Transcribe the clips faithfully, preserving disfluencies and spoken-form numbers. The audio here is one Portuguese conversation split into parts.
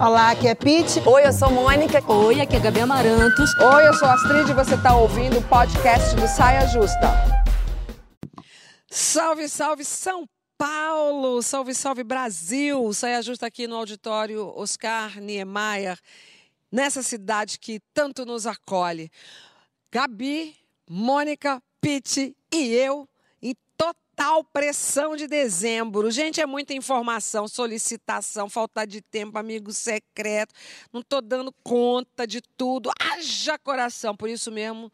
Olá, aqui é Pitty. Oi, eu sou Mônica. Oi, aqui é Gabi Amarantos. Oi, eu sou Astrid e você está ouvindo o podcast do Saia Justa. Salve, salve São Paulo! Salve, salve Brasil! Saia Justa aqui no auditório Oscar Niemeyer, nessa cidade que tanto nos acolhe. Gabi, Mônica, Pitty e eu, em total pressão de dezembro. Gente, é muita informação, solicitação, falta de tempo, amigo secreto. Não tô dando conta de tudo. Haja coração, por isso mesmo.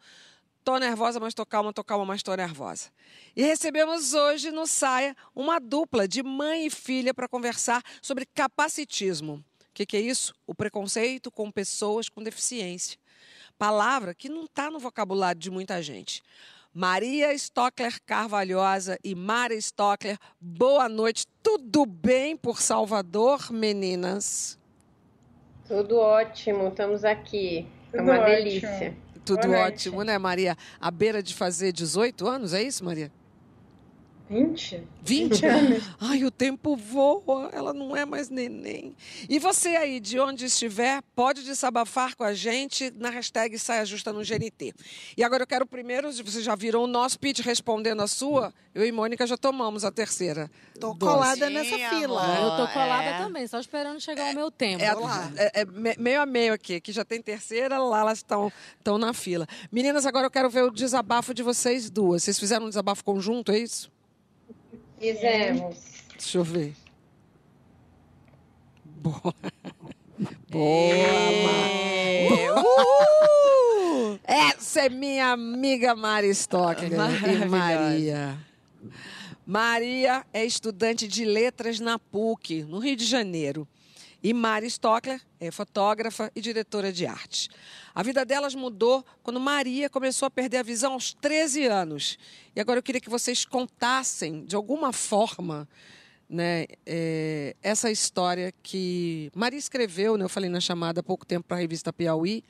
Tô nervosa, mas tô calma, tô calma, mas tô nervosa. E recebemos hoje no Saia uma dupla de mãe e filha para conversar sobre capacitismo. O que, que é isso? O preconceito com pessoas com deficiência. Palavra que não está no vocabulário de muita gente. Maria Stockler Carvalhosa e Maria Stockler, boa noite. Tudo bem por Salvador, meninas? Tudo ótimo, estamos aqui. Tudo é uma ótimo. Delícia. Tudo ótimo, né, Maria? À beira de fazer dezoito anos, é isso, Maria? vinte. vinte anos. Ai, o tempo voa, ela não é mais neném. E você aí, de onde estiver, pode desabafar com a gente na hashtag Saia Justa no G N T. E agora eu quero primeiro, se vocês já viram o nosso Pitty respondendo a sua, eu e Mônica já tomamos a terceira. Tô doze. Colada nessa Sim, fila. Amor, eu tô colada é. também, só esperando chegar é, o meu tempo. É, lá, é, é meio a meio aqui, que já tem terceira, lá elas estão na fila. Meninas, agora eu quero ver o desabafo de vocês duas. Vocês fizeram um desabafo conjunto, é isso? Fizemos. Deixa eu ver. Boa. Boa, é. Mari. Uhul. Essa é minha amiga Maria Stockler e Maria. Maria é estudante de letras na P U C, no Rio de Janeiro. E Maria Stockler é fotógrafa e diretora de arte. A vida delas mudou quando Maria começou a perder a visão aos treze anos. E agora eu queria que vocês contassem, de alguma forma, né, é, essa história que Maria escreveu, né, eu falei na chamada há pouco tempo para a revista Piauí,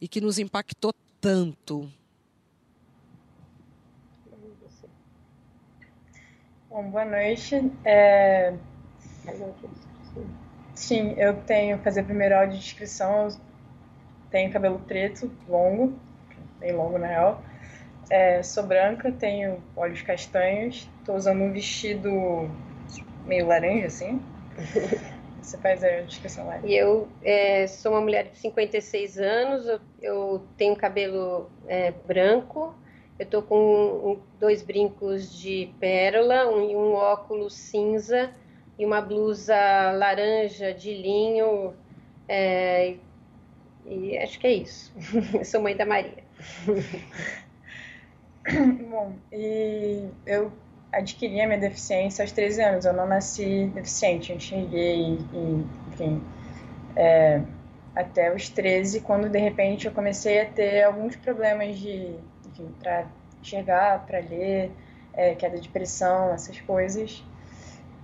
e que nos impactou tanto. Bom, boa noite. É... Sim, eu tenho que fazer primeiro áudio de descrição. Eu tenho cabelo preto, longo, bem longo na real. É, sou branca, tenho olhos castanhos, estou usando um vestido meio laranja, assim. Você faz a descrição lá. E eu é, sou uma mulher de cinquenta e seis anos, eu, eu tenho cabelo é, branco, eu estou com um, dois brincos de pérola, um, um óculos cinza, e uma blusa laranja de linho, é, e acho que é isso. Eu sou mãe da Maria. Bom, e eu adquiri a minha deficiência aos treze anos, eu não nasci deficiente, eu enxerguei, e, enfim, é, até os treze, quando de repente eu comecei a ter alguns problemas de, enfim, para enxergar, para ler, é, queda de pressão, essas coisas.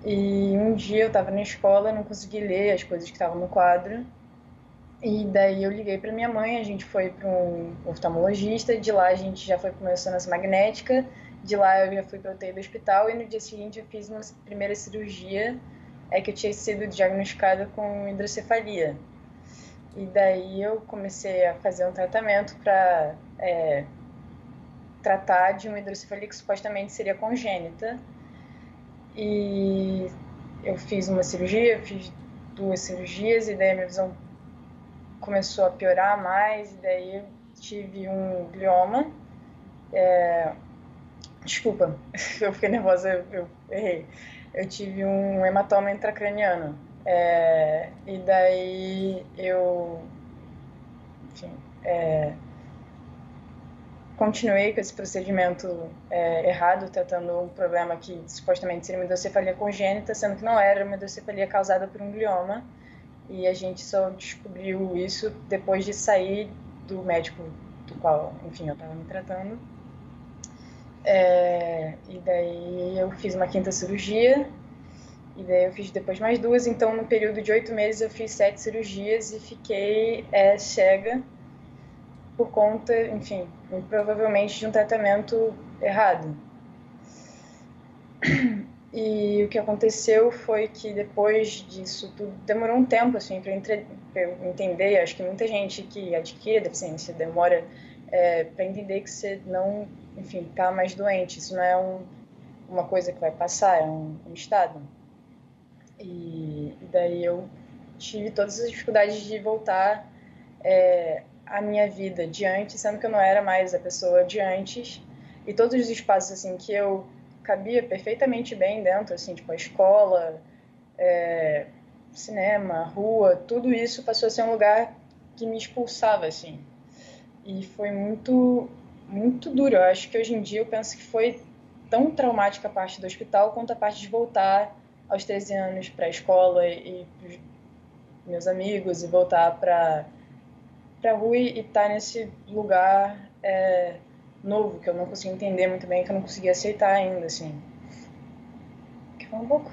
E um dia eu estava na escola, não consegui ler as coisas que estavam no quadro. E daí eu liguei para minha mãe, a gente foi para um oftalmologista, de lá a gente já foi para uma ressonância magnética, de lá eu já fui para a U T I do hospital e no dia seguinte eu fiz uma primeira cirurgia, é que eu tinha sido diagnosticada com hidrocefalia. E daí eu comecei a fazer um tratamento para é, tratar de uma hidrocefalia que supostamente seria congênita. E eu fiz uma cirurgia, fiz duas cirurgias, e daí a minha visão começou a piorar mais, e daí eu tive um glioma. É... Desculpa, eu fiquei nervosa, eu errei. Eu tive um hematoma intracraniano. É... E daí eu... Enfim, é... Continuei com esse procedimento é, errado, tratando um problema que supostamente seria uma hidrocefalia congênita, sendo que não era uma hidrocefalia causada por um glioma. E a gente só descobriu isso depois de sair do médico do qual, enfim, eu estava me tratando. É, e daí eu fiz uma quinta cirurgia, e daí eu fiz depois mais duas. Então, no período de oito meses, eu fiz sete cirurgias e fiquei é, cega. Por conta, enfim, provavelmente de um tratamento errado. E o que aconteceu foi que depois disso tudo, demorou um tempo assim, para eu entender. Acho que muita gente que adquire a deficiência demora é, para entender que você não, enfim, está mais doente. Isso não é um, uma coisa que vai passar, é um, um estado. E daí eu tive todas as dificuldades de voltar é, à minha vida de antes, sendo que eu não era mais a pessoa de antes. E todos os espaços assim, que eu cabia perfeitamente bem dentro, assim, tipo a escola, é, cinema, rua, tudo isso passou a ser um lugar que me expulsava, assim. E foi muito, muito duro. Eu acho que hoje em dia eu penso que foi tão traumática a parte do hospital quanto a parte de voltar aos treze anos para a escola e, e meus amigos, e voltar para a rua e estar nesse lugar é, novo, que eu não consigo entender muito bem, que eu não consegui aceitar ainda, assim. Quer falar um pouco?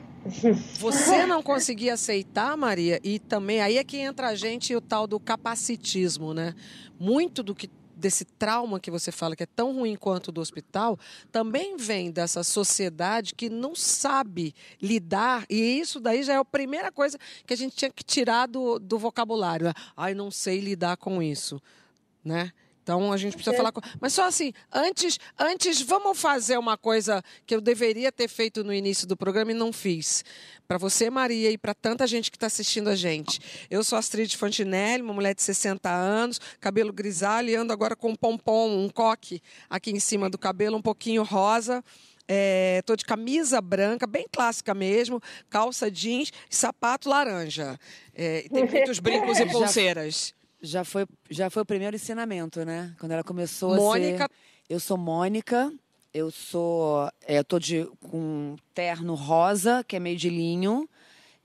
Você não conseguia aceitar, Maria, e também aí é que entra a gente o tal do capacitismo, né? Muito do que desse trauma que você fala, que é tão ruim quanto do hospital, também vem dessa sociedade que não sabe lidar, e isso daí já é a primeira coisa que a gente tinha que tirar do, do vocabulário. Ai, não sei lidar com isso, né? Então, a gente precisa falar... Com... Mas só assim, antes, antes, vamos fazer uma coisa que eu deveria ter feito no início do programa e não fiz. Para você, Maria, e para tanta gente que está assistindo a gente. Eu sou Astrid Fantinelli, uma mulher de sessenta anos, cabelo grisalho, e ando agora com um pompom, um coque aqui em cima do cabelo, um pouquinho rosa. Estou é, de camisa branca, bem clássica mesmo, calça jeans e sapato laranja. É, e tem muitos brincos e pulseiras. Já foi, já foi o primeiro ensinamento, né? Quando ela começou Mônica. a ser... Eu sou Mônica, eu sou... É, eu tô de, com um terno rosa, que é meio de linho.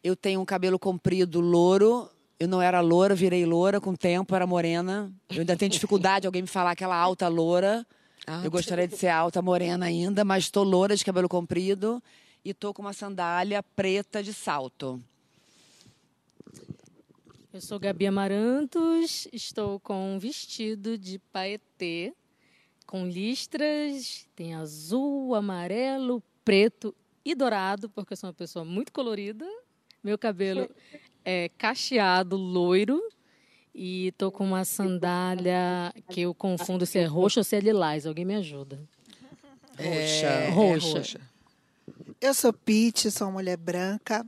Eu tenho um cabelo comprido, louro. Eu não era loura, virei loura com o tempo, era morena. Eu ainda tenho dificuldade de alguém me falar aquela alta loura. Ah, eu gostaria de ser alta morena ainda, mas tô loura de cabelo comprido. E tô com uma sandália preta de salto. Eu sou Gabi Amarantos, estou com um vestido de paetê, com listras, tem azul, amarelo, preto e dourado, porque eu sou uma pessoa muito colorida. Meu cabelo é cacheado, loiro, e estou com uma sandália que eu confundo se é roxa ou se é lilás. Alguém me ajuda. É, roxa. É roxa. Eu sou Pitty, sou uma mulher branca.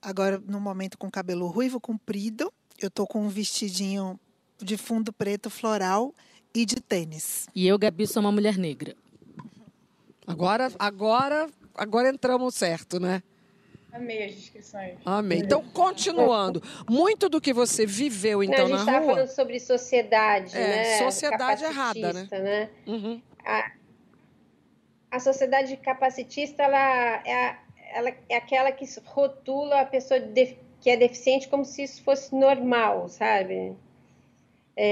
Agora, no momento, com cabelo ruivo comprido, eu tô com um vestidinho de fundo preto floral e de tênis. E eu, Gabi, sou uma mulher negra. Agora, agora, agora entramos certo, né? Amei as descrições. Amei. Então, continuando. Muito do que você viveu, então, na rua... A gente estava falando sobre sociedade, é, né? Sociedade errada, né? né? Uhum. A, a sociedade capacitista, ela... É a, Ela é aquela que rotula a pessoa de, que é deficiente como se isso fosse normal, sabe? É,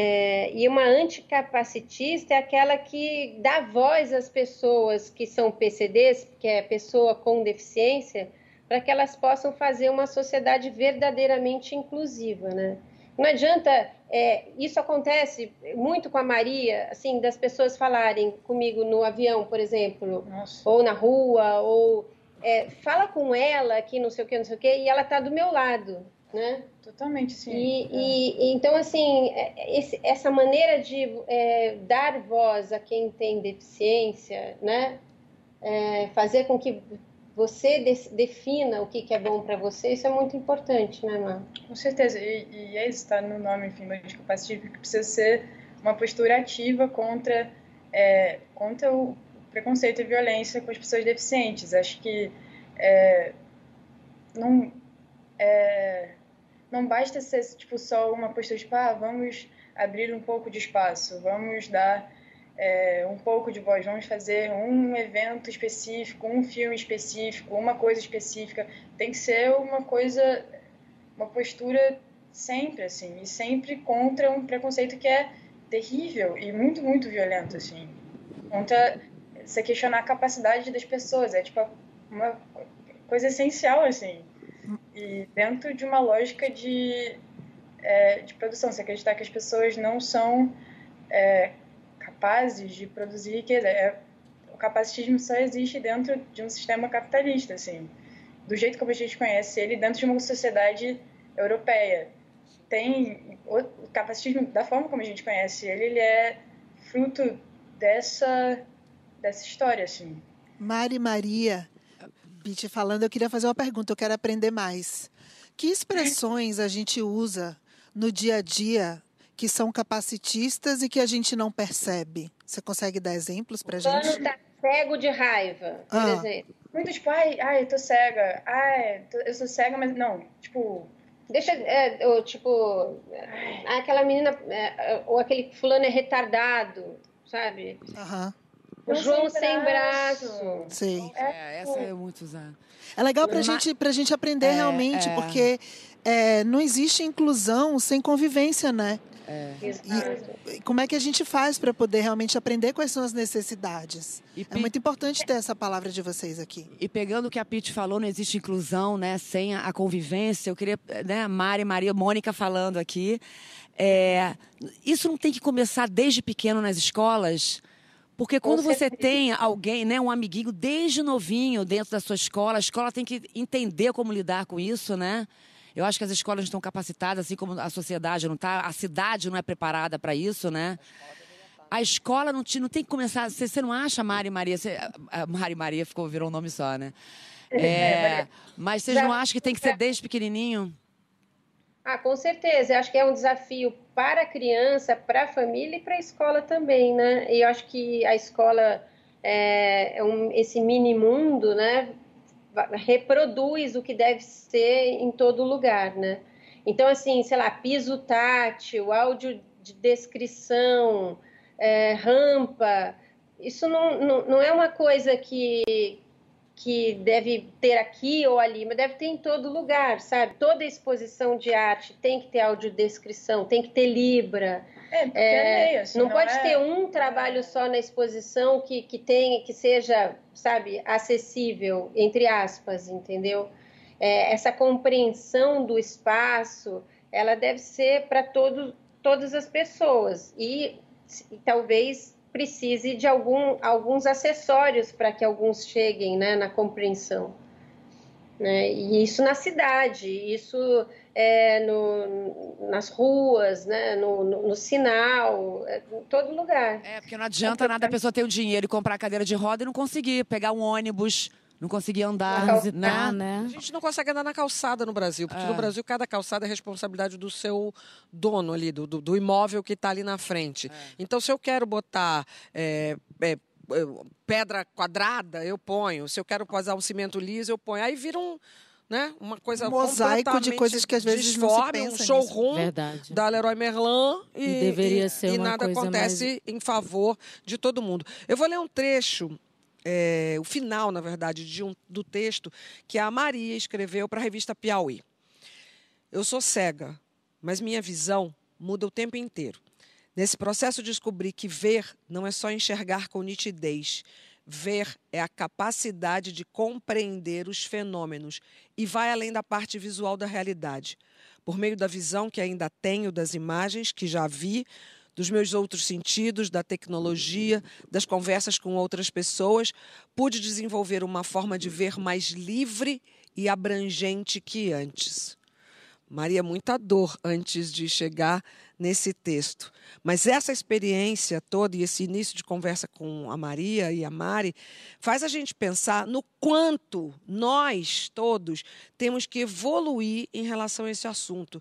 e uma anticapacitista é aquela que dá voz às pessoas que são P C Ds, que é pessoa com deficiência, para que elas possam fazer uma sociedade verdadeiramente inclusiva, né? Não adianta... É, isso acontece muito com a Maria, assim, das pessoas falarem comigo no avião, por exemplo, Nossa. ou na rua, ou... É, fala com ela que não sei o que, não sei o que, e ela tá do meu lado, né? Totalmente, sim. E, é. e então, assim, esse, essa maneira de é, dar voz a quem tem deficiência, né? É, fazer com que você de, defina o que, que é bom para você, isso é muito importante, né, Má? Com certeza, e, e é isso, está no nome, enfim, do capacitismo, que precisa ser uma postura ativa contra, é, contra o preconceito e violência com as pessoas deficientes. Acho que é, não, é, não basta ser tipo, só uma postura tipo, ah, vamos abrir um pouco de espaço, vamos dar é, um pouco de voz, vamos fazer um evento específico, um filme específico, uma coisa específica. Tem que ser uma coisa, uma postura sempre, assim, e sempre contra um preconceito que é terrível e muito, muito violento, assim. Contra... Você questionar a capacidade das pessoas, é tipo uma coisa essencial, assim. E dentro de uma lógica de, é, de produção, você acreditar que as pessoas não são é, capazes de produzir riqueza. É o capacitismo só existe dentro de um sistema capitalista, assim, do jeito como a gente conhece ele, dentro de uma sociedade europeia. Tem o capacitismo, da forma como a gente conhece ele, ele é fruto dessa, dessa história, assim. Mari Maria, Pitty falando, eu queria fazer uma pergunta, eu quero aprender mais. Que expressões a gente usa no dia a dia que são capacitistas e que a gente não percebe? Você consegue dar exemplos pra gente? O fulano tá cego de raiva, por ah. exemplo. Muito tipo, ai, ai, eu tô cega. Ai, tô, eu sou cega, mas não, tipo... Deixa, é, ou, tipo, ai. aquela menina, é, ou aquele fulano é retardado, sabe? Aham. Uhum. O João sem braço. braço. Sim. É, essa é muito usada. É legal pra, Mas... gente, pra gente aprender é, realmente, é. porque é, não existe inclusão sem convivência, né? É. E, como é que a gente faz para poder realmente aprender quais são as necessidades? E, Pitty, é muito importante ter essa palavra de vocês aqui. E pegando o que a Pitty falou, não existe inclusão, né, sem a convivência. Eu queria, né, a Mari, Maria, Mônica falando aqui. É, isso não tem que começar desde pequeno nas escolas? Porque quando você tem alguém, né, um amiguinho desde novinho dentro da sua escola, a escola tem que entender como lidar com isso, né? Eu acho que as escolas não estão capacitadas, assim como a sociedade não está, a cidade não é preparada para isso, né? A escola não, te, não tem que começar... Você, você não acha, Mari Maria... Você, a Mari Maria ficou, virou um nome só, né? É, mas vocês não acham que tem que ser desde pequenininho? Ah, com certeza. Eu acho que é um desafio para a criança, para a família e para a escola também, né? E eu acho que a escola, é, é um, esse mini mundo, né, reproduz o que deve ser em todo lugar, né? Então, assim, sei lá, piso tátil, áudio de descrição, é, rampa, isso não, não, não é uma coisa que... que deve ter aqui ou ali, mas deve ter em todo lugar, sabe? Toda exposição de arte tem que ter audiodescrição, tem que ter Libra. É, porque é, é isso, não, não pode é... ter um trabalho só na exposição que, que, tenha, que seja, sabe, acessível, entre aspas, entendeu? É, essa compreensão do espaço, ela deve ser para todas as pessoas e, e talvez... precise de algum, alguns acessórios para que alguns cheguem, né, na compreensão. Né? E isso na cidade, isso é, no, nas ruas, né, no, no, no sinal, é, em todo lugar. É, porque não adianta é, nada a pessoa ter o dinheiro e comprar a cadeira de roda e não conseguir pegar um ônibus... Não conseguia andar, calçada, né? A gente não consegue andar na calçada no Brasil, porque é. no Brasil cada calçada é responsabilidade do seu dono ali, do, do, do imóvel que está ali na frente. É. Então, se eu quero botar é, é, pedra quadrada, eu ponho. Se eu quero usar um cimento liso, eu ponho. Aí vira um... Né? Uma coisa um mosaico de coisas que às vezes disforme, não se pensa um showroom da Leroy Merlin e, e, deveria e, ser e uma nada coisa acontece mais... em favor de todo mundo. Eu vou ler um trecho... É, o final, na verdade, de um, do texto que a Maria escreveu para a revista Piauí. Eu sou cega, mas minha visão muda o tempo inteiro. Nesse processo, descobri que ver não é só enxergar com nitidez. Ver é a capacidade de compreender os fenômenos e vai além da parte visual da realidade. Por meio da visão que ainda tenho das imagens que já vi, dos meus outros sentidos, da tecnologia, das conversas com outras pessoas, pude desenvolver uma forma de ver mais livre e abrangente que antes. Maria, muita dor antes de chegar nesse texto. Mas essa experiência toda e esse início de conversa com a Maria e a Mari faz a gente pensar no quanto nós todos temos que evoluir em relação a esse assunto.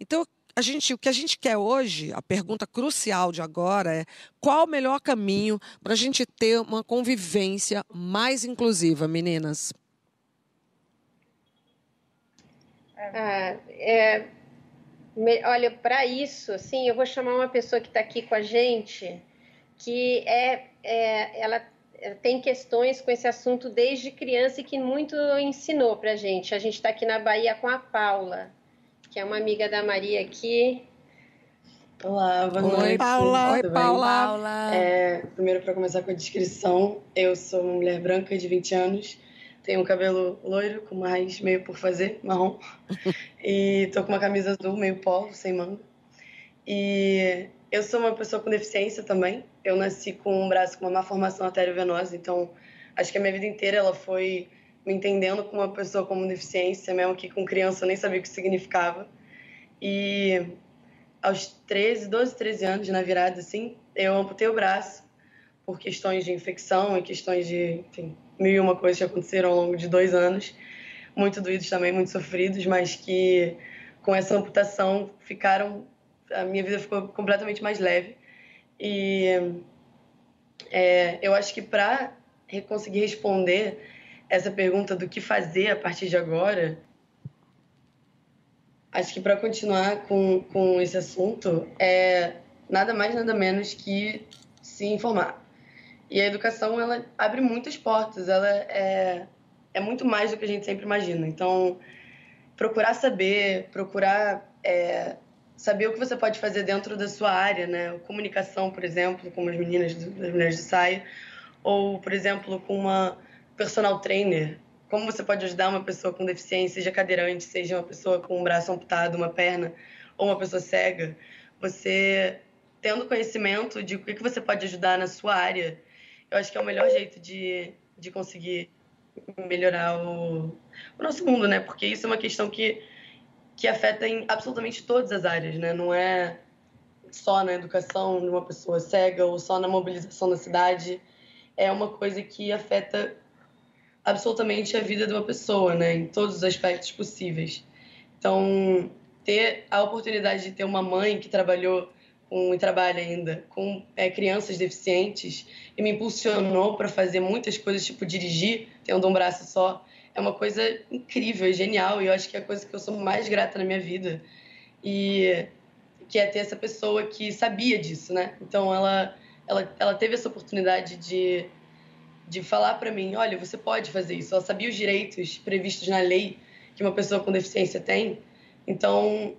Então, A gente, o que a gente quer hoje, a pergunta crucial de agora é qual o melhor caminho para a gente ter uma convivência mais inclusiva, meninas? Ah, é, me, olha, para isso, assim, eu vou chamar uma pessoa que está aqui com a gente, que é, é, ela tem questões com esse assunto desde criança e que muito ensinou para a gente. A gente está aqui na Bahia com a Paula, que é uma amiga da Maria aqui. Olá, boa noite. Oi, Paula. Oi, Paula. É, primeiro, para começar com a descrição, eu sou uma mulher branca de vinte anos, tenho um cabelo loiro, com uma raiz meio por fazer, marrom, e tô com uma camisa azul, meio polo, sem manga. E eu sou uma pessoa com deficiência também. Eu nasci com um braço com uma má formação arteriovenosa, então acho que a minha vida inteira ela foi me entendendo como uma pessoa com deficiência, mesmo que com criança eu nem sabia o que significava. E aos treze, doze, treze anos, na virada, assim, eu amputei o braço por questões de infecção e questões de, enfim, mil e uma coisas que aconteceram ao longo de dois anos. Muito doídos também, muito sofridos, mas que com essa amputação ficaram... A minha vida ficou completamente mais leve. E é, eu acho que para conseguir responder essa pergunta do que fazer a partir de agora... Acho que para continuar com, com esse assunto, é nada mais, nada menos que se informar. E a educação, ela abre muitas portas, ela é, é muito mais do que a gente sempre imagina. Então, procurar saber, procurar é, saber o que você pode fazer dentro da sua área, né? Comunicação, por exemplo, como as meninas das mulheres de saia, ou, por exemplo, com uma personal trainer. Como você pode ajudar uma pessoa com deficiência, seja cadeirante, seja uma pessoa com um braço amputado, uma perna, ou uma pessoa cega. Você tendo conhecimento de o que você pode ajudar na sua área, eu acho que é o melhor jeito de, de conseguir melhorar o, o nosso mundo, né? Porque isso é uma questão que, que afeta em absolutamente todas as áreas, né? Não é só na educação de uma pessoa cega ou só na mobilização da cidade. É uma coisa que afeta absolutamente a vida de uma pessoa, né? Em todos os aspectos possíveis. Então, ter a oportunidade de ter uma mãe que trabalhou com, e trabalha ainda com é, crianças deficientes e me impulsionou para fazer muitas coisas, tipo dirigir, tendo um braço só, é uma coisa incrível, é genial, e eu acho que é a coisa que eu sou mais grata na minha vida. E que é ter essa pessoa que sabia disso, né? Então, ela, ela, ela teve essa oportunidade de... de falar para mim, olha, você pode fazer isso. Ela sabia os direitos previstos na lei que uma pessoa com deficiência tem. Então,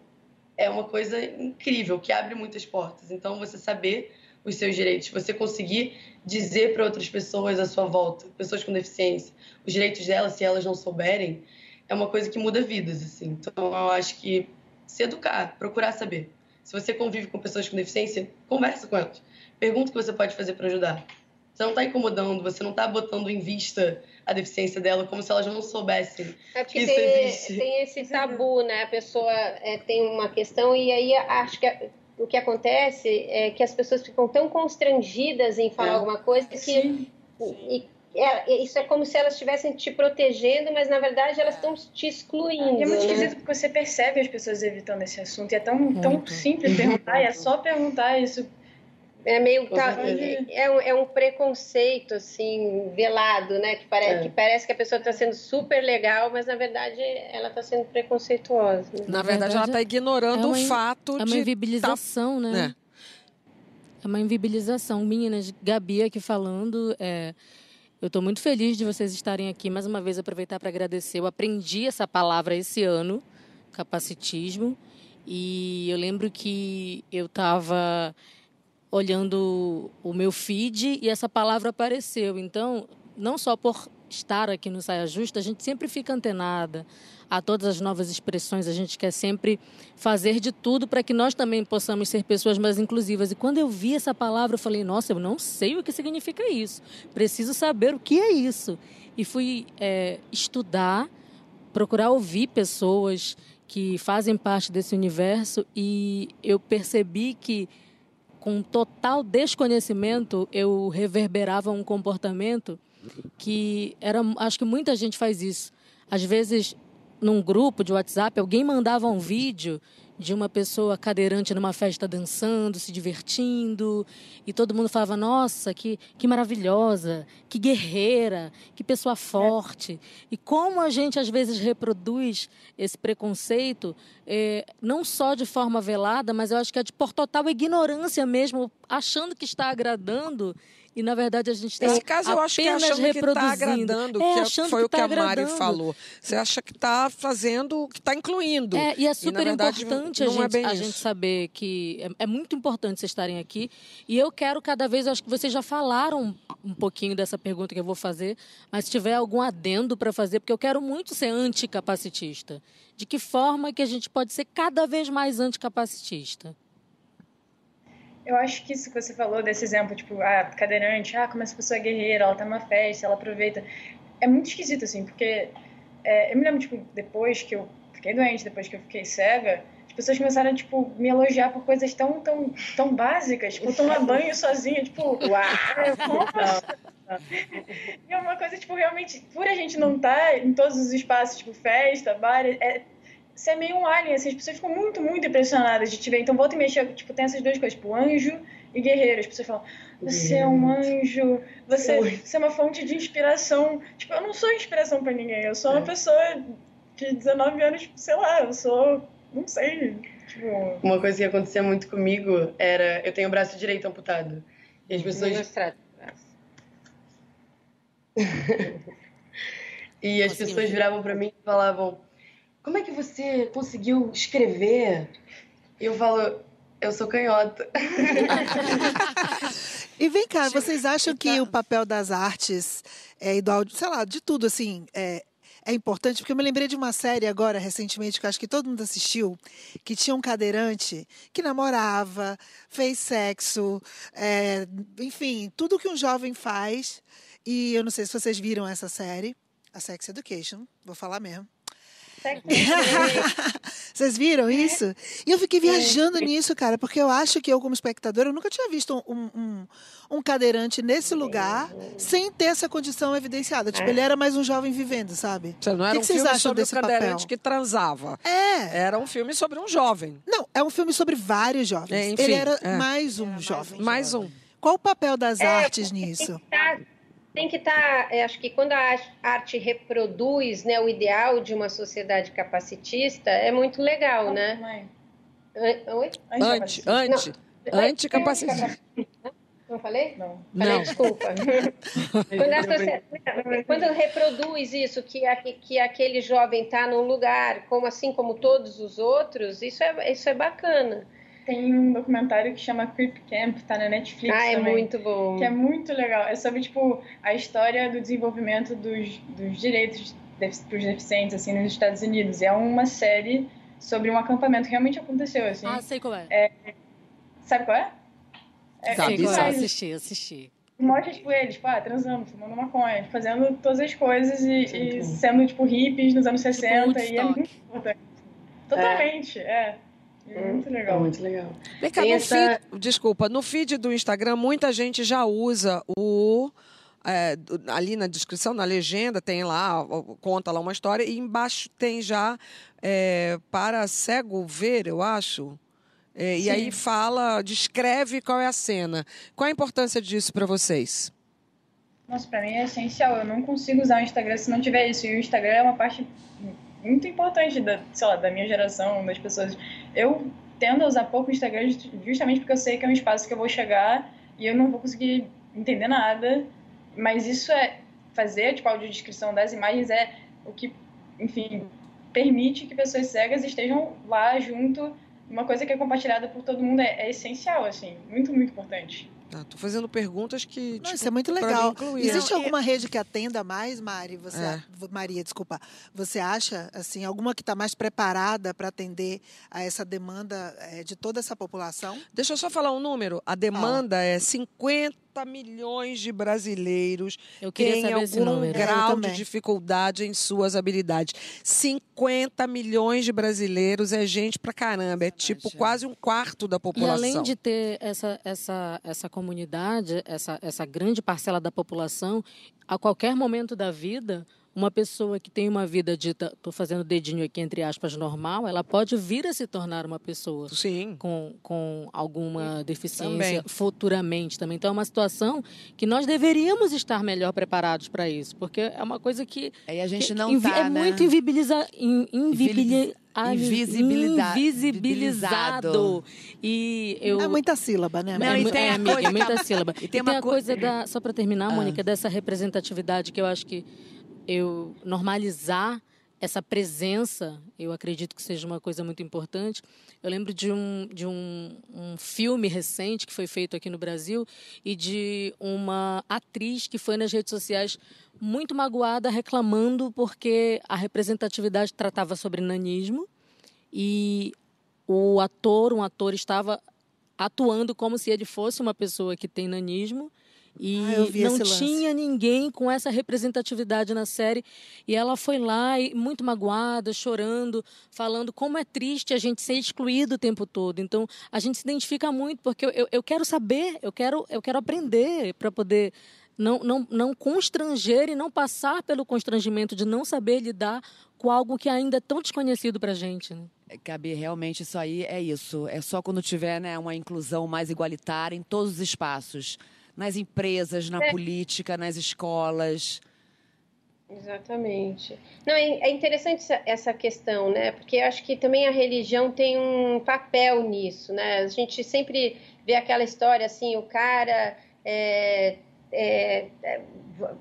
é uma coisa incrível, que abre muitas portas. Então, você saber os seus direitos, você conseguir dizer para outras pessoas à sua volta, pessoas com deficiência, os direitos delas, se elas não souberem, é uma coisa que muda vidas, assim. Então, eu acho que se educar, procurar saber. Se você convive com pessoas com deficiência, conversa com elas. Pergunta o que você pode fazer para ajudar. Você não está incomodando, você não está botando em vista a deficiência dela, como se elas não soubessem é que isso tem, existe. Tem esse tabu, né? A pessoa é, tem uma questão e aí acho que a, o que acontece é que as pessoas ficam tão constrangidas em falar é. alguma coisa que sim, sim. E, é, isso é como se elas estivessem te protegendo, mas na verdade elas estão te excluindo. É, é muito esquisito, né? Porque você percebe as pessoas evitando esse assunto e é tão, uhum. tão simples perguntar, uhum. e é só perguntar isso. É meio tá, é, um, é um preconceito assim velado, né? Que, pare, é. que parece que a pessoa está sendo super legal, mas na verdade ela está sendo preconceituosa. Né? Na verdade, ela está ignorando é uma, o fato de. É uma invisibilização, tá... né? né? É uma invisibilização. Meninas, Gabi aqui falando. É... Eu estou muito feliz de vocês estarem aqui. Mais uma vez, aproveitar para agradecer. Eu aprendi essa palavra esse ano, capacitismo. E eu lembro que eu estava olhando o meu feed e essa palavra apareceu. Então, não só por estar aqui no Saia Justa, a gente sempre fica antenada a todas as novas expressões, a gente quer sempre fazer de tudo para que nós também possamos ser pessoas mais inclusivas. E quando eu vi essa palavra, eu falei, nossa, eu não sei o que significa isso, preciso saber o que é isso. E fui é, estudar, procurar ouvir pessoas que fazem parte desse universo e eu percebi que com total desconhecimento, eu reverberava um comportamento que era, acho que muita gente faz isso. Às vezes, num grupo de WhatsApp, alguém mandava um vídeo de uma pessoa cadeirante numa festa dançando, se divertindo, e todo mundo falava, nossa, que, que maravilhosa, que guerreira, que pessoa forte. E como a gente, às vezes, reproduz esse preconceito, eh, não só de forma velada, mas eu acho que é de, por total ignorância mesmo, achando que está agradando, e, na verdade, a gente está apenas reproduzindo. Nesse caso, eu acho que é achando que está agradando, é, que foi que o que tá a Mari falou. Você acha que está fazendo, que está incluindo. É, e é super e, verdade, importante a, gente, é a gente saber que... É, é muito importante vocês estarem aqui. E eu quero cada vez... Eu acho que vocês já falaram um pouquinho dessa pergunta que eu vou fazer, mas se tiver algum adendo para fazer, porque eu quero muito ser anticapacitista. De que forma que a gente pode ser cada vez mais anticapacitista? Eu acho que isso que você falou, desse exemplo, tipo, ah, cadeirante, ah, como essa pessoa é guerreira, ela tá numa festa, ela aproveita, é muito esquisito, assim, porque é, eu me lembro, tipo, depois que eu fiquei doente, depois que eu fiquei cega, as pessoas começaram, tipo, me elogiar por coisas tão, tão, tão básicas, tipo, tomar banho sozinha, tipo, uau, é, nossa... E é uma coisa, tipo, realmente, por a gente não estar em todos os espaços, tipo, festa, bar, é, você é meio um alien, assim, as pessoas ficam muito, muito impressionadas de te ver. Então, volta e meia, tipo, tem essas duas coisas, tipo, anjo e guerreiro. As pessoas falam, você é um anjo, você, você é uma fonte de inspiração. Tipo, eu não sou inspiração pra ninguém, eu sou uma pessoa de dezenove anos, sei lá, eu sou, não sei, tipo... Uma coisa que acontecia muito comigo era, eu tenho o braço direito amputado. E as pessoas... E as pessoas viravam pra mim e falavam, como é que você conseguiu escrever? E eu falo, eu sou canhota. E vem cá, vocês acham que o papel das artes é, e do áudio, sei lá, de tudo assim, é, é importante? Porque eu me lembrei de uma série agora, recentemente, que eu acho que todo mundo assistiu, que tinha um cadeirante que namorava, fez sexo, é, enfim, tudo que um jovem faz. E eu não sei se vocês viram essa série, a Sex Education, vou falar mesmo. Vocês viram isso? E eu fiquei viajando nisso, cara, porque eu acho que eu, como espectadora, eu nunca tinha visto um, um, um cadeirante nesse lugar sem ter essa condição evidenciada. Tipo, ele era mais um jovem vivendo, sabe? Você não era que um que filme sobre o cadeirante papel? Que transava. É. Era um filme sobre um jovem. Não, é um filme sobre vários jovens. É, enfim, ele era é. mais um é, jovem. Mais um. Qual o papel das é, artes nisso? Tem que estar, acho que quando a arte reproduz, né, o ideal de uma sociedade capacitista, é muito legal, né? Oi? Anti, anti, anticapacitista. Não falei? Não. Falei, desculpa. Quando, a sociedade, quando reproduz isso, que, que aquele jovem está num lugar, como, assim como todos os outros, isso é, isso é bacana. Tem um documentário que chama Crip Camp, tá na Netflix. Ah, é também, muito bom. Que é muito legal. É sobre, tipo, a história do desenvolvimento dos, dos direitos pros deficientes, assim, nos Estados Unidos. E é uma série sobre um acampamento que realmente aconteceu, assim. Ah, sei qual é. é... Sabe qual é? é Sabe, é só assisti, assisti. Mostra, tipo, eles, tipo, ah, transando, fumando maconha, fazendo todas as coisas e, e sendo, tipo, hippies nos anos sessenta. Tipo, e é muito importante. Totalmente, é. é. Muito legal, muito legal. Vem cá, no essa... feed, desculpa, no feed do Instagram, muita gente já usa o... É, ali na descrição, na legenda, tem lá, conta lá uma história, e embaixo tem já é, para cego ver, eu acho. É, e aí fala, descreve qual é a cena. Qual a importância disso para vocês? Nossa, para mim é essencial. Eu não consigo usar o Instagram se não tiver isso. E o Instagram é uma parte... muito importante, da, sei lá, da minha geração, das pessoas. Eu tendo a usar pouco o Instagram justamente porque eu sei que é um espaço que eu vou chegar e eu não vou conseguir entender nada, mas isso é fazer, tipo, a audiodescrição das imagens é o que, enfim, permite que pessoas cegas estejam lá junto. Uma coisa que é compartilhada por todo mundo é, é essencial, assim, muito, muito importante. Ah, tô fazendo perguntas que... Não, tipo, isso é muito legal. Existe não, alguma eu... rede que atenda mais, Mari? Você, é. Maria, desculpa. Você acha, assim, alguma que está mais preparada para atender a essa demanda é, de toda essa população? Deixa eu só falar um número. A demanda ah. é cinquenta milhões de brasileiros eu que têm algum grau de dificuldade em suas habilidades. cinquenta milhões de brasileiros é gente pra caramba. É tipo quase um quarto da população. E além de ter essa... essa, essa comunidade, essa, essa grande parcela da população, a qualquer momento da vida, uma pessoa que tem uma vida dita, estou fazendo dedinho aqui entre aspas, normal, ela pode vir a se tornar uma pessoa Sim. Com, com alguma deficiência também. Futuramente também. Então é uma situação que nós deveríamos estar melhor preparados para isso, porque é uma coisa que, Aí a gente que, não que tá, é né? muito invibiliza, in, invibiliza, Invisibiliza... invisibilizado. E eu... É muita sílaba, né? Não, é, e tem é, a amiga, coisa... é muita sílaba. E tem, e uma, tem a co... coisa da... Só para terminar, ah. Mônica, dessa representatividade que eu acho que eu normalizar essa presença, eu acredito que seja uma coisa muito importante. Eu lembro de um, de um, um filme recente que foi feito aqui no Brasil e de uma atriz que foi nas redes sociais muito magoada, reclamando porque a representatividade tratava sobre nanismo e o ator, um ator estava atuando como se ele fosse uma pessoa que tem nanismo. E ah, não tinha ninguém com essa representatividade na série. E ela foi lá, e, muito magoada, chorando, falando como é triste a gente ser excluído o tempo todo. Então, a gente se identifica muito, porque eu, eu, eu quero saber, eu quero, eu quero aprender para poder não, não, não constranger e não passar pelo constrangimento de não saber lidar com algo que ainda é tão desconhecido para a gente, né? Gabi, realmente isso aí é isso. É só quando tiver, né, uma inclusão mais igualitária em todos os espaços. Nas empresas, na é. política, nas escolas. Exatamente. Não, é interessante essa questão, né? Porque eu acho que também a religião tem um papel nisso, né? A gente sempre vê aquela história assim, o cara é, é,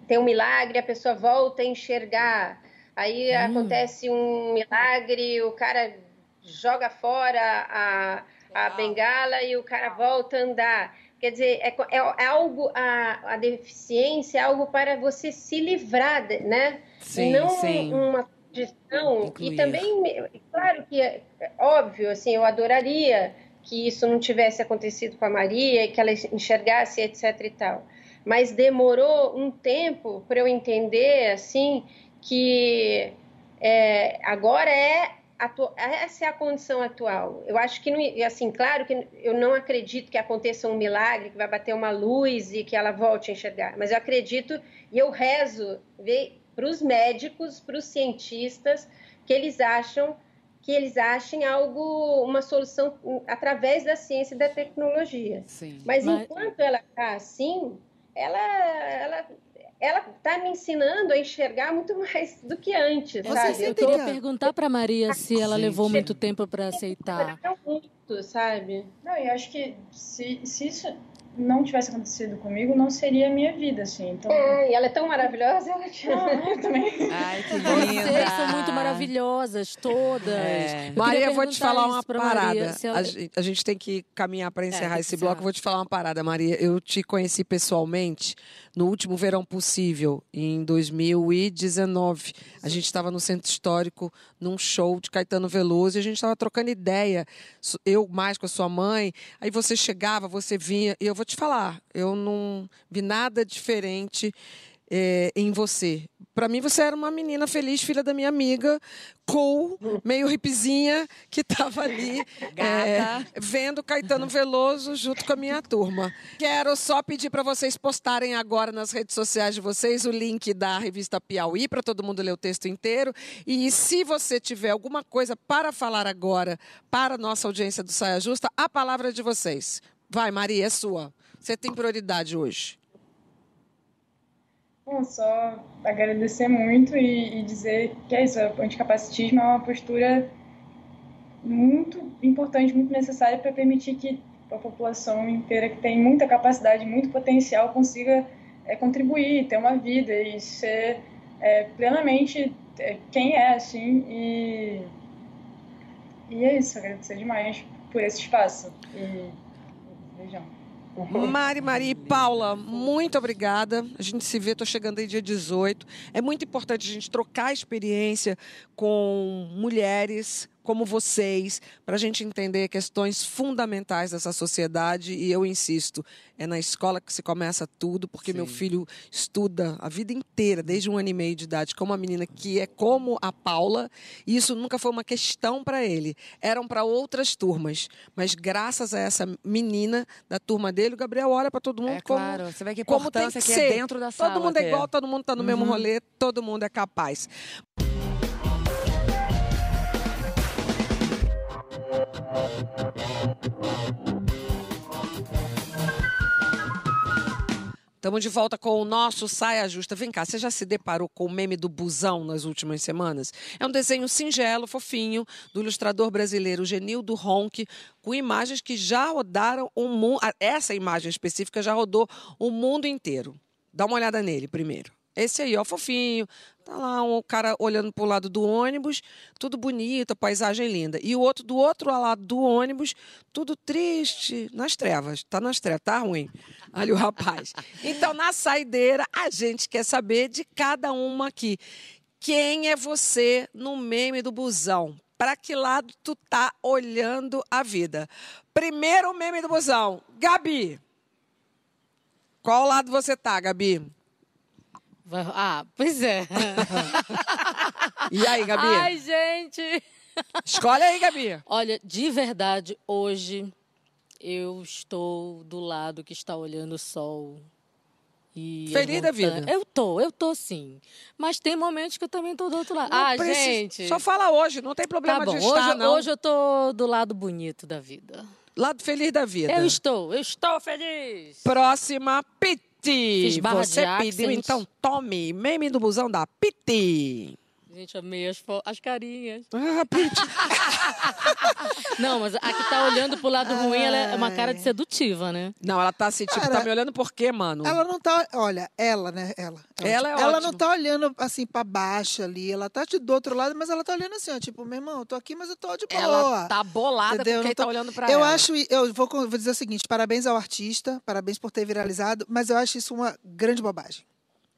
tem um milagre, a pessoa volta a enxergar. Aí hum. acontece um milagre, o cara joga fora a, a bengala e o cara volta a andar. Quer dizer, é, é algo, a, a deficiência é algo para você se livrar, né? Sim, não sim. uma condição. Incluir. E também, claro que é óbvio, assim, eu adoraria que isso não tivesse acontecido com a Maria, que ela enxergasse, etc e tal. Mas demorou um tempo para eu entender, assim, que é, agora é... essa é a condição atual. Eu acho que, não, assim, claro que eu não acredito que aconteça um milagre, que vai bater uma luz e que ela volte a enxergar, mas eu acredito e eu rezo para os médicos, para os cientistas, que eles acham, que eles achem algo, uma solução através da ciência e da tecnologia. Sim, mas, mas enquanto ela está assim, ela... ela ela está me ensinando a enxergar muito mais do que antes, você sabe? Eu queria perguntar para Maria se ela levou muito tempo para aceitar. Muito, sabe? Não, eu acho que se, se isso não tivesse acontecido comigo, não seria a minha vida, assim. Então... É, e ela é tão maravilhosa. Ela te... ah, eu também. Ai, que linda. Vocês são muito maravilhosas, todas. É. Maria, eu vou te falar uma parada. Maria, ela... a, gente, a gente tem que caminhar para encerrar é, esse bloco. Encerrar. Vou te falar uma parada, Maria. Eu te conheci pessoalmente no último Verão Possível, em dois mil e dezenove. A gente estava no Centro Histórico, num show de Caetano Veloso, e a gente estava trocando ideia. Eu mais com a sua mãe. Aí você chegava, você vinha, e eu vou te falar, eu não vi nada diferente é, em você. Pra mim, você era uma menina feliz, filha da minha amiga, cool, meio hippiezinha, que tava ali é, vendo Caetano Veloso junto com a minha turma. Quero só pedir pra vocês postarem agora nas redes sociais de vocês o link da revista Piauí, pra todo mundo ler o texto inteiro. E se você tiver alguma coisa para falar agora para a nossa audiência do Saia Justa, a palavra é de vocês. Vai, Maria, é sua. Você tem prioridade hoje. Bom, só agradecer muito e, e dizer que é isso, o anticapacitismo é uma postura muito importante, muito necessária para permitir que a população inteira, que tem muita capacidade, muito potencial, consiga é, contribuir, ter uma vida e ser é, plenamente é, quem é, assim, e, e é isso, agradecer demais por esse espaço. E... Mari, Mari e Paula, muito obrigada. A gente se vê, estou chegando aí dia dezoito. É muito importante a gente trocar experiência com mulheres como vocês, para a gente entender questões fundamentais dessa sociedade. E eu insisto, é na escola que se começa tudo, porque Sim. meu filho estuda a vida inteira, desde um ano e meio de idade, com uma menina que é como a Paula, e isso nunca foi uma questão para ele. Eram para outras turmas, mas graças a essa menina da turma dele, o Gabriel olha para todo mundo é, como, claro. Você vê que como tem que ser. É dentro da sala, todo mundo é ter. igual, todo mundo está no uhum. mesmo rolê, todo mundo é capaz. Estamos de volta com o nosso Saia Justa. Vem cá, você já se deparou com o meme do busão nas últimas semanas? É um desenho singelo, fofinho, do ilustrador brasileiro Genildo Honk, com imagens que já rodaram o mundo... Essa imagem específica já rodou o mundo inteiro. Dá uma olhada nele primeiro. Esse aí, ó, fofinho. Tá lá um cara olhando pro lado do ônibus, tudo bonito, a paisagem linda. E o outro do outro lado do ônibus, tudo triste, nas trevas. Tá nas trevas, tá ruim. Olha o rapaz. Então, na saideira, a gente quer saber de cada uma aqui. Quem é você no meme do busão? para que lado tu tá olhando a vida. Primeiro meme do busão. Gabi, qual lado você tá, Gabi? Ah, pois é. E aí, Gabi? Ai, gente. Escolhe aí, Gabi. Olha, de verdade, hoje eu estou do lado que está olhando o sol. E feliz da vida. Eu tô, eu tô sim. Mas tem momentos que eu também tô do outro lado. Não ah, precisa... gente. Só fala hoje, não tem problema tá bom, de estar, hoje, não. Hoje eu tô do lado bonito da vida. Lado feliz da vida. Eu estou, eu estou feliz. Próxima, Pitty. Você pediu, então tome. Meme do busão da Pitty. Gente, amei as, as carinhas. Ah, Pitty. Não, mas a que tá olhando pro lado ai. Ruim, ela é uma cara de sedutiva, né? Não, ela tá assim, tipo, cara, tá me olhando por quê, mano? Ela não tá... Olha, ela, né? Ela. Ela é ótima. Ela não tá olhando, assim, pra baixo ali. Ela tá do outro lado, mas ela tá olhando assim, ó. Tipo, meu irmão, eu tô aqui, mas eu tô de boa. Ela tá bolada entendeu? Com quem tô... tá olhando pra eu ela. Eu acho... Eu vou, vou dizer o seguinte. Parabéns ao artista. Parabéns por ter viralizado. Mas eu acho isso uma grande bobagem.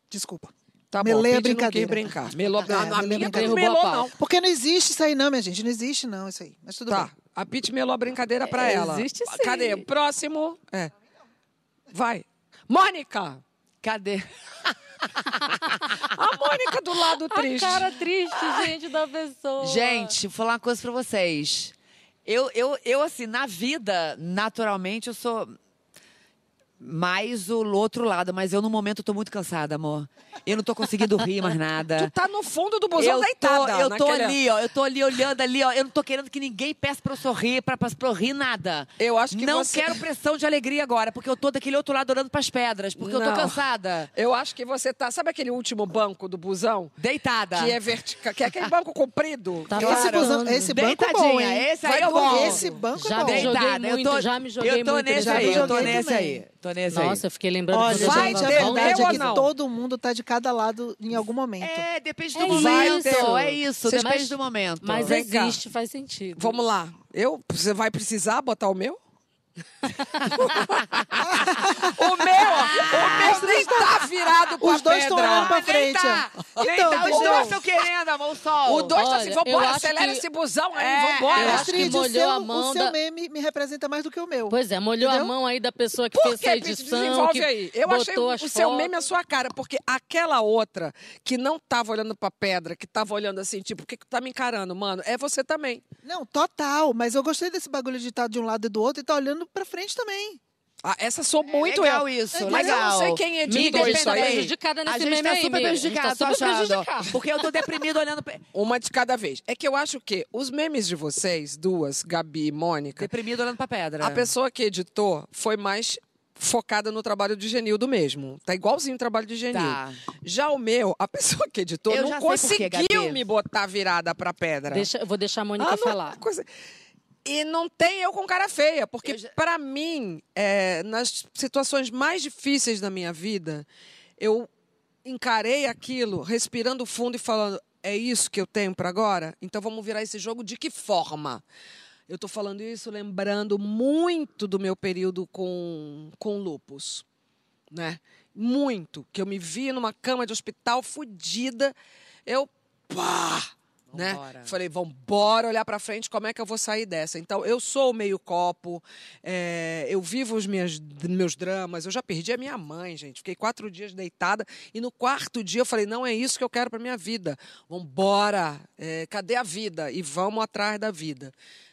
Desculpa. Tá melê bom, a brincadeira. Brincar. Melou, é, a, a minha não melou, não. Porque não existe isso aí não, minha gente. Não existe não isso aí. Mas tudo tá. Bem. A Pitty melou a brincadeira pra é, ela. Existe sim. Cadê? O próximo. É. Vai. Mônica. Cadê? A Mônica do lado triste. A cara triste, gente, da pessoa. Gente, vou falar uma coisa pra vocês. Eu, eu, eu assim, na vida, naturalmente, eu sou... mais o outro lado, mas eu no momento tô muito cansada, amor. Eu não tô conseguindo rir mais nada. Tu tá no fundo do busão deitada. Eu tô naquele... ali, ó. Eu tô ali olhando ali, ó. Eu não tô querendo que ninguém peça pra eu sorrir, pra, pra eu rir nada. Eu acho que não você... quero pressão de alegria agora, porque eu tô daquele outro lado olhando pras pedras, porque não. Eu tô cansada. Eu acho que você tá... Sabe aquele último banco do busão? Deitada. Que é vertical, que é aquele banco comprido. Tá esse busão, esse banco é bom, hein? Esse aí é bom. Esse banco é bom. Já me joguei muito, já me joguei muito. Eu tô nesse aí, eu tô nesse aí. Nossa, eu fiquei lembrando. Olha, vai ter, a verdade é que todo mundo tá de cada lado em algum momento. É, depende do é momento. Isso, é isso, depende mas, do momento. Mas vem existe, cá. Faz sentido. Vamos lá. Eu, você vai precisar botar o meu? O meu, ah, o meu nem tá virado pra os dois estão olhando pra frente. Ah, tá. Então, tá, os dois estão então. Querendo, amor, o sol. O dois estão assim, vambora, acelera que... esse busão aí, é, vambora. Eu acho que molhou seu, a mão o seu da... meme me representa mais do que o meu. Pois é, molhou entendeu? A mão aí da pessoa que por fez que, essa edição. Desenvolve que aí. Eu achei o fotos. Seu meme a sua cara, porque aquela outra que não tava olhando pra pedra, que tava olhando assim, tipo, o que que tá me encarando, mano? É você também. Não, total, mas eu gostei desse bagulho de estar de um lado e do outro e tá olhando pra frente também. Ah, essa sou muito legal eu. Isso, mas legal. Eu não sei quem editou isso aí. Prejudicada nesse a gente meme tá super prejudicada, tá super prejudicada. Porque eu tô deprimida olhando... Pra... Uma de cada vez. É que eu acho que os memes de vocês, duas, Gabi e Mônica... Deprimida olhando pra pedra. A pessoa que editou foi mais... focada no trabalho de Genildo mesmo. Tá igualzinho o trabalho de Genildo. Tá. Já o meu, a pessoa que editou eu não conseguiu quê, me botar virada pra pedra. Deixa, eu vou deixar a Mônica ah, falar. Não, coisa... E não tem eu com cara feia, porque já... pra mim, é, nas situações mais difíceis da minha vida, eu encarei aquilo respirando fundo e falando, é isso que eu tenho pra agora? Então vamos virar esse jogo de que forma? Eu tô falando isso lembrando muito do meu período com, com lupus, né? Muito, que eu me vi numa cama de hospital fodida, eu pá... Né? Falei, vambora olhar pra frente, como é que eu vou sair dessa? Então, eu sou o meio copo, é, eu vivo os minhas, meus dramas, eu já perdi a minha mãe, gente. Fiquei quatro dias deitada e no quarto dia eu falei, não é isso que eu quero pra minha vida. Vambora, é, cadê a vida? E vamos atrás da vida.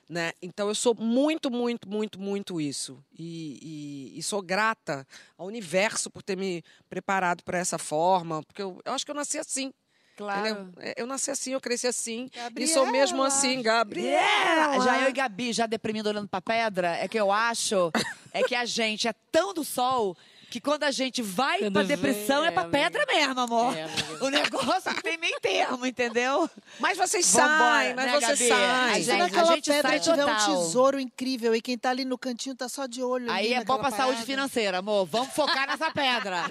Né? Então, eu sou muito, muito, muito, muito isso. E, e, e sou grata ao universo por ter me preparado pra essa forma, porque eu, eu acho que eu nasci assim. Claro. Eu, eu nasci assim, eu cresci assim. Gabriela. E sou mesmo assim, Gabriela. Já eu e Gabi, já deprimindo olhando pra pedra, é que eu acho, é que a gente é tão do sol... Que quando a gente vai quando pra depressão vem, é, é pra amiga. Pedra mesmo, amor. É, o negócio não tem nem termo, entendeu? Mas vocês saem, mas né, vocês saem. Se naquela a gente pedra tiver um tesouro incrível e quem tá ali no cantinho tá só de olho. Aí é bom pra parada. Saúde financeira, amor. Vamos focar nessa pedra.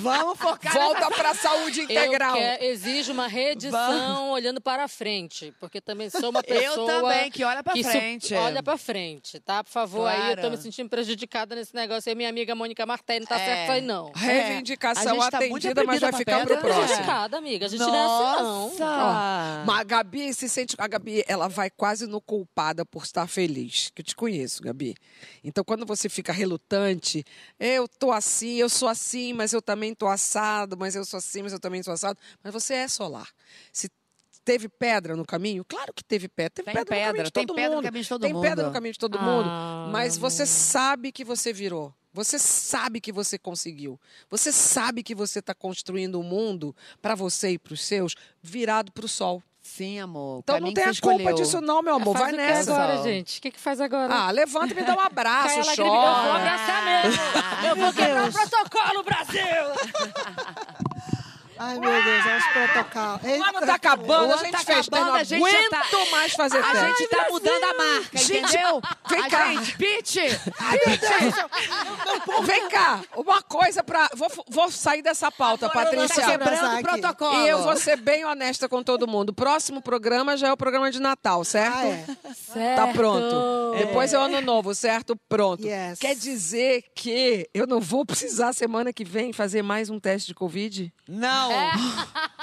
Vamos focar volta nessa... pra saúde integral. Eu quero, exijo uma reedição vamos. Olhando para frente. Porque também sou uma pessoa... Eu também, que olha pra que frente. Olha pra frente, tá? Por favor, claro. Aí eu tô me sentindo prejudicada nesse negócio. Aí minha amiga Mônica Martelli não tá é. certo aí, não. Reivindicação é. atendida, tá mas vai ficar pedra. pro próximo. Cada amiga, a gente Nossa. não é assim, não. Mas a Gabi se sente... A Gabi, ela vai quase no culpada por estar feliz. Que eu te conheço, Gabi. Então, quando você fica relutante, eu tô assim, eu sou assim, mas eu também tô assado, mas eu sou assim, mas eu também sou assado. Mas você é solar. Se teve pedra no caminho? Claro que teve pedra. Teve tem pedra, pedra, no caminho de todo tem pedra mundo. no caminho de todo tem mundo. Tem pedra no caminho de todo ah, mundo. Mas você sabe que você virou. Você sabe que você conseguiu. Você sabe que você está construindo um mundo para você e para os seus virado para o sol. Sim, amor. Então não tem a escolheu. culpa disso não, meu amor. É, Vai nessa. agora, gente? O que, que faz agora? Ah, levanta e me dá um abraço, chora. Eu vou abraçar mesmo. Ah, eu vou quebrar o protocolo, Brasil! Ai, meu Deus, é os protocolos. O ano tá acabando, a gente fez, não aguento mais fazer tempo. A gente tá mudando a marca, entendeu? Vem cá. Pitty! Vem cá, uma coisa pra... Vou, vou sair dessa pauta, Patrícia. Eu quebrando o protocolo. E eu vou ser bem honesta com todo mundo. O próximo programa já é o programa de Natal, certo? Ah, é. Certo. Tá pronto. É. Depois é o Ano Novo, certo? Pronto. Yes. Quer dizer que eu não vou precisar, semana que vem, fazer mais um teste de Covid? Não. É.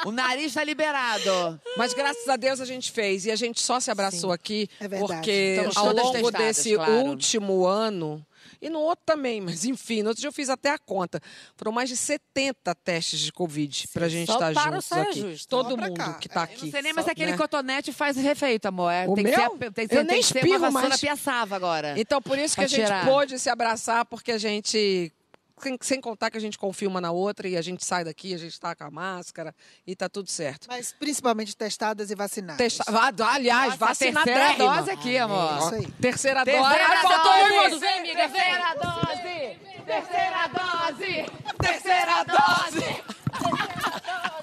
O nariz tá liberado. Mas graças a Deus a gente fez. E a gente só se abraçou Sim. aqui. É verdade. Porque Estamos ao longo desse claro. último ano... E no outro também, mas enfim, no outro dia eu fiz até a conta. Foram mais de setenta testes de Covid pra gente estar tá juntos aqui. Justa. Todo Só mundo que tá é, aqui. Eu não sei nem, mas Só, aquele né? cotonete faz refeito, amor. É, o tem meu? Que ser, tem, eu tem nem que espirro, ser uma vassoura mas... piaçava agora. Então, por isso que a gente pôde se abraçar, porque a gente... Sem contar que a gente confia uma na outra e a gente sai daqui, a gente tá com a máscara e tá tudo certo. Mas principalmente testadas e vacinadas. Testa... Aliás, vacinar terceira dose aqui, amor. Isso aí. Terceira, terceira dose. Terceira dose. Vem, amiga, vem. Terceira dose. Terceira dose. Terceira dose.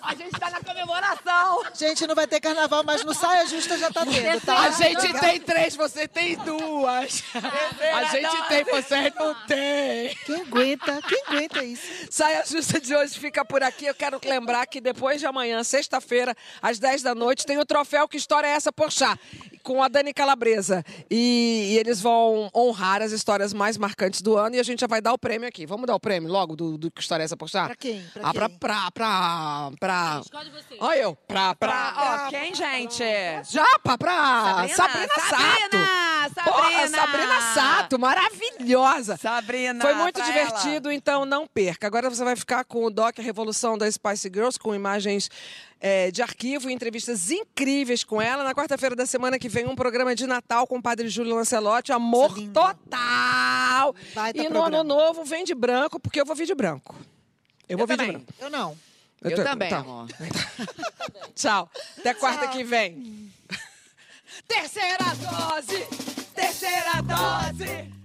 A gente tá na comemoração. Gente, não vai ter carnaval, mas no Saia Justa já tá tendo, tá? A gente tem três, você tem duas. A gente tem, você não tem. Quem aguenta? Quem aguenta isso? Saia Justa de hoje fica por aqui. Eu quero lembrar que depois de amanhã, sexta-feira, às dez da noite, tem o troféu Que História é Essa, Porchat, com a Dani Calabresa. E, e eles vão honrar as histórias mais marcantes do ano e a gente já vai dar o prêmio aqui. Vamos dar o prêmio logo do, do Que História é Essa, Porchat? Pra quem? Pra ah, quem? Pra, pra, pra, pra... Escolhe você. Olha eu. Pra, pra... Ó, oh, quem, gente? Japa, pra... Sabrina, Sabrina Sato. Sabrina, Porra, Sabrina. Sabrina Sato, maravilhosa. Sabrina, foi muito divertido, ela. Então não perca. Agora você vai ficar com o Doc A Revolução da Spice Girls, com imagens... É, de arquivo e entrevistas incríveis com ela. Na quarta-feira da semana que vem, um programa de Natal com o padre Júlio Lancelotti. Amor total! Vai e no programa. Ano Novo, vem de branco, porque eu vou vir de branco. Eu, eu vou vir de branco. Eu não. Eu, eu tô... também, tá. amor. Tchau. Até quarta Tchau. que vem. Terceira dose! Terceira dose!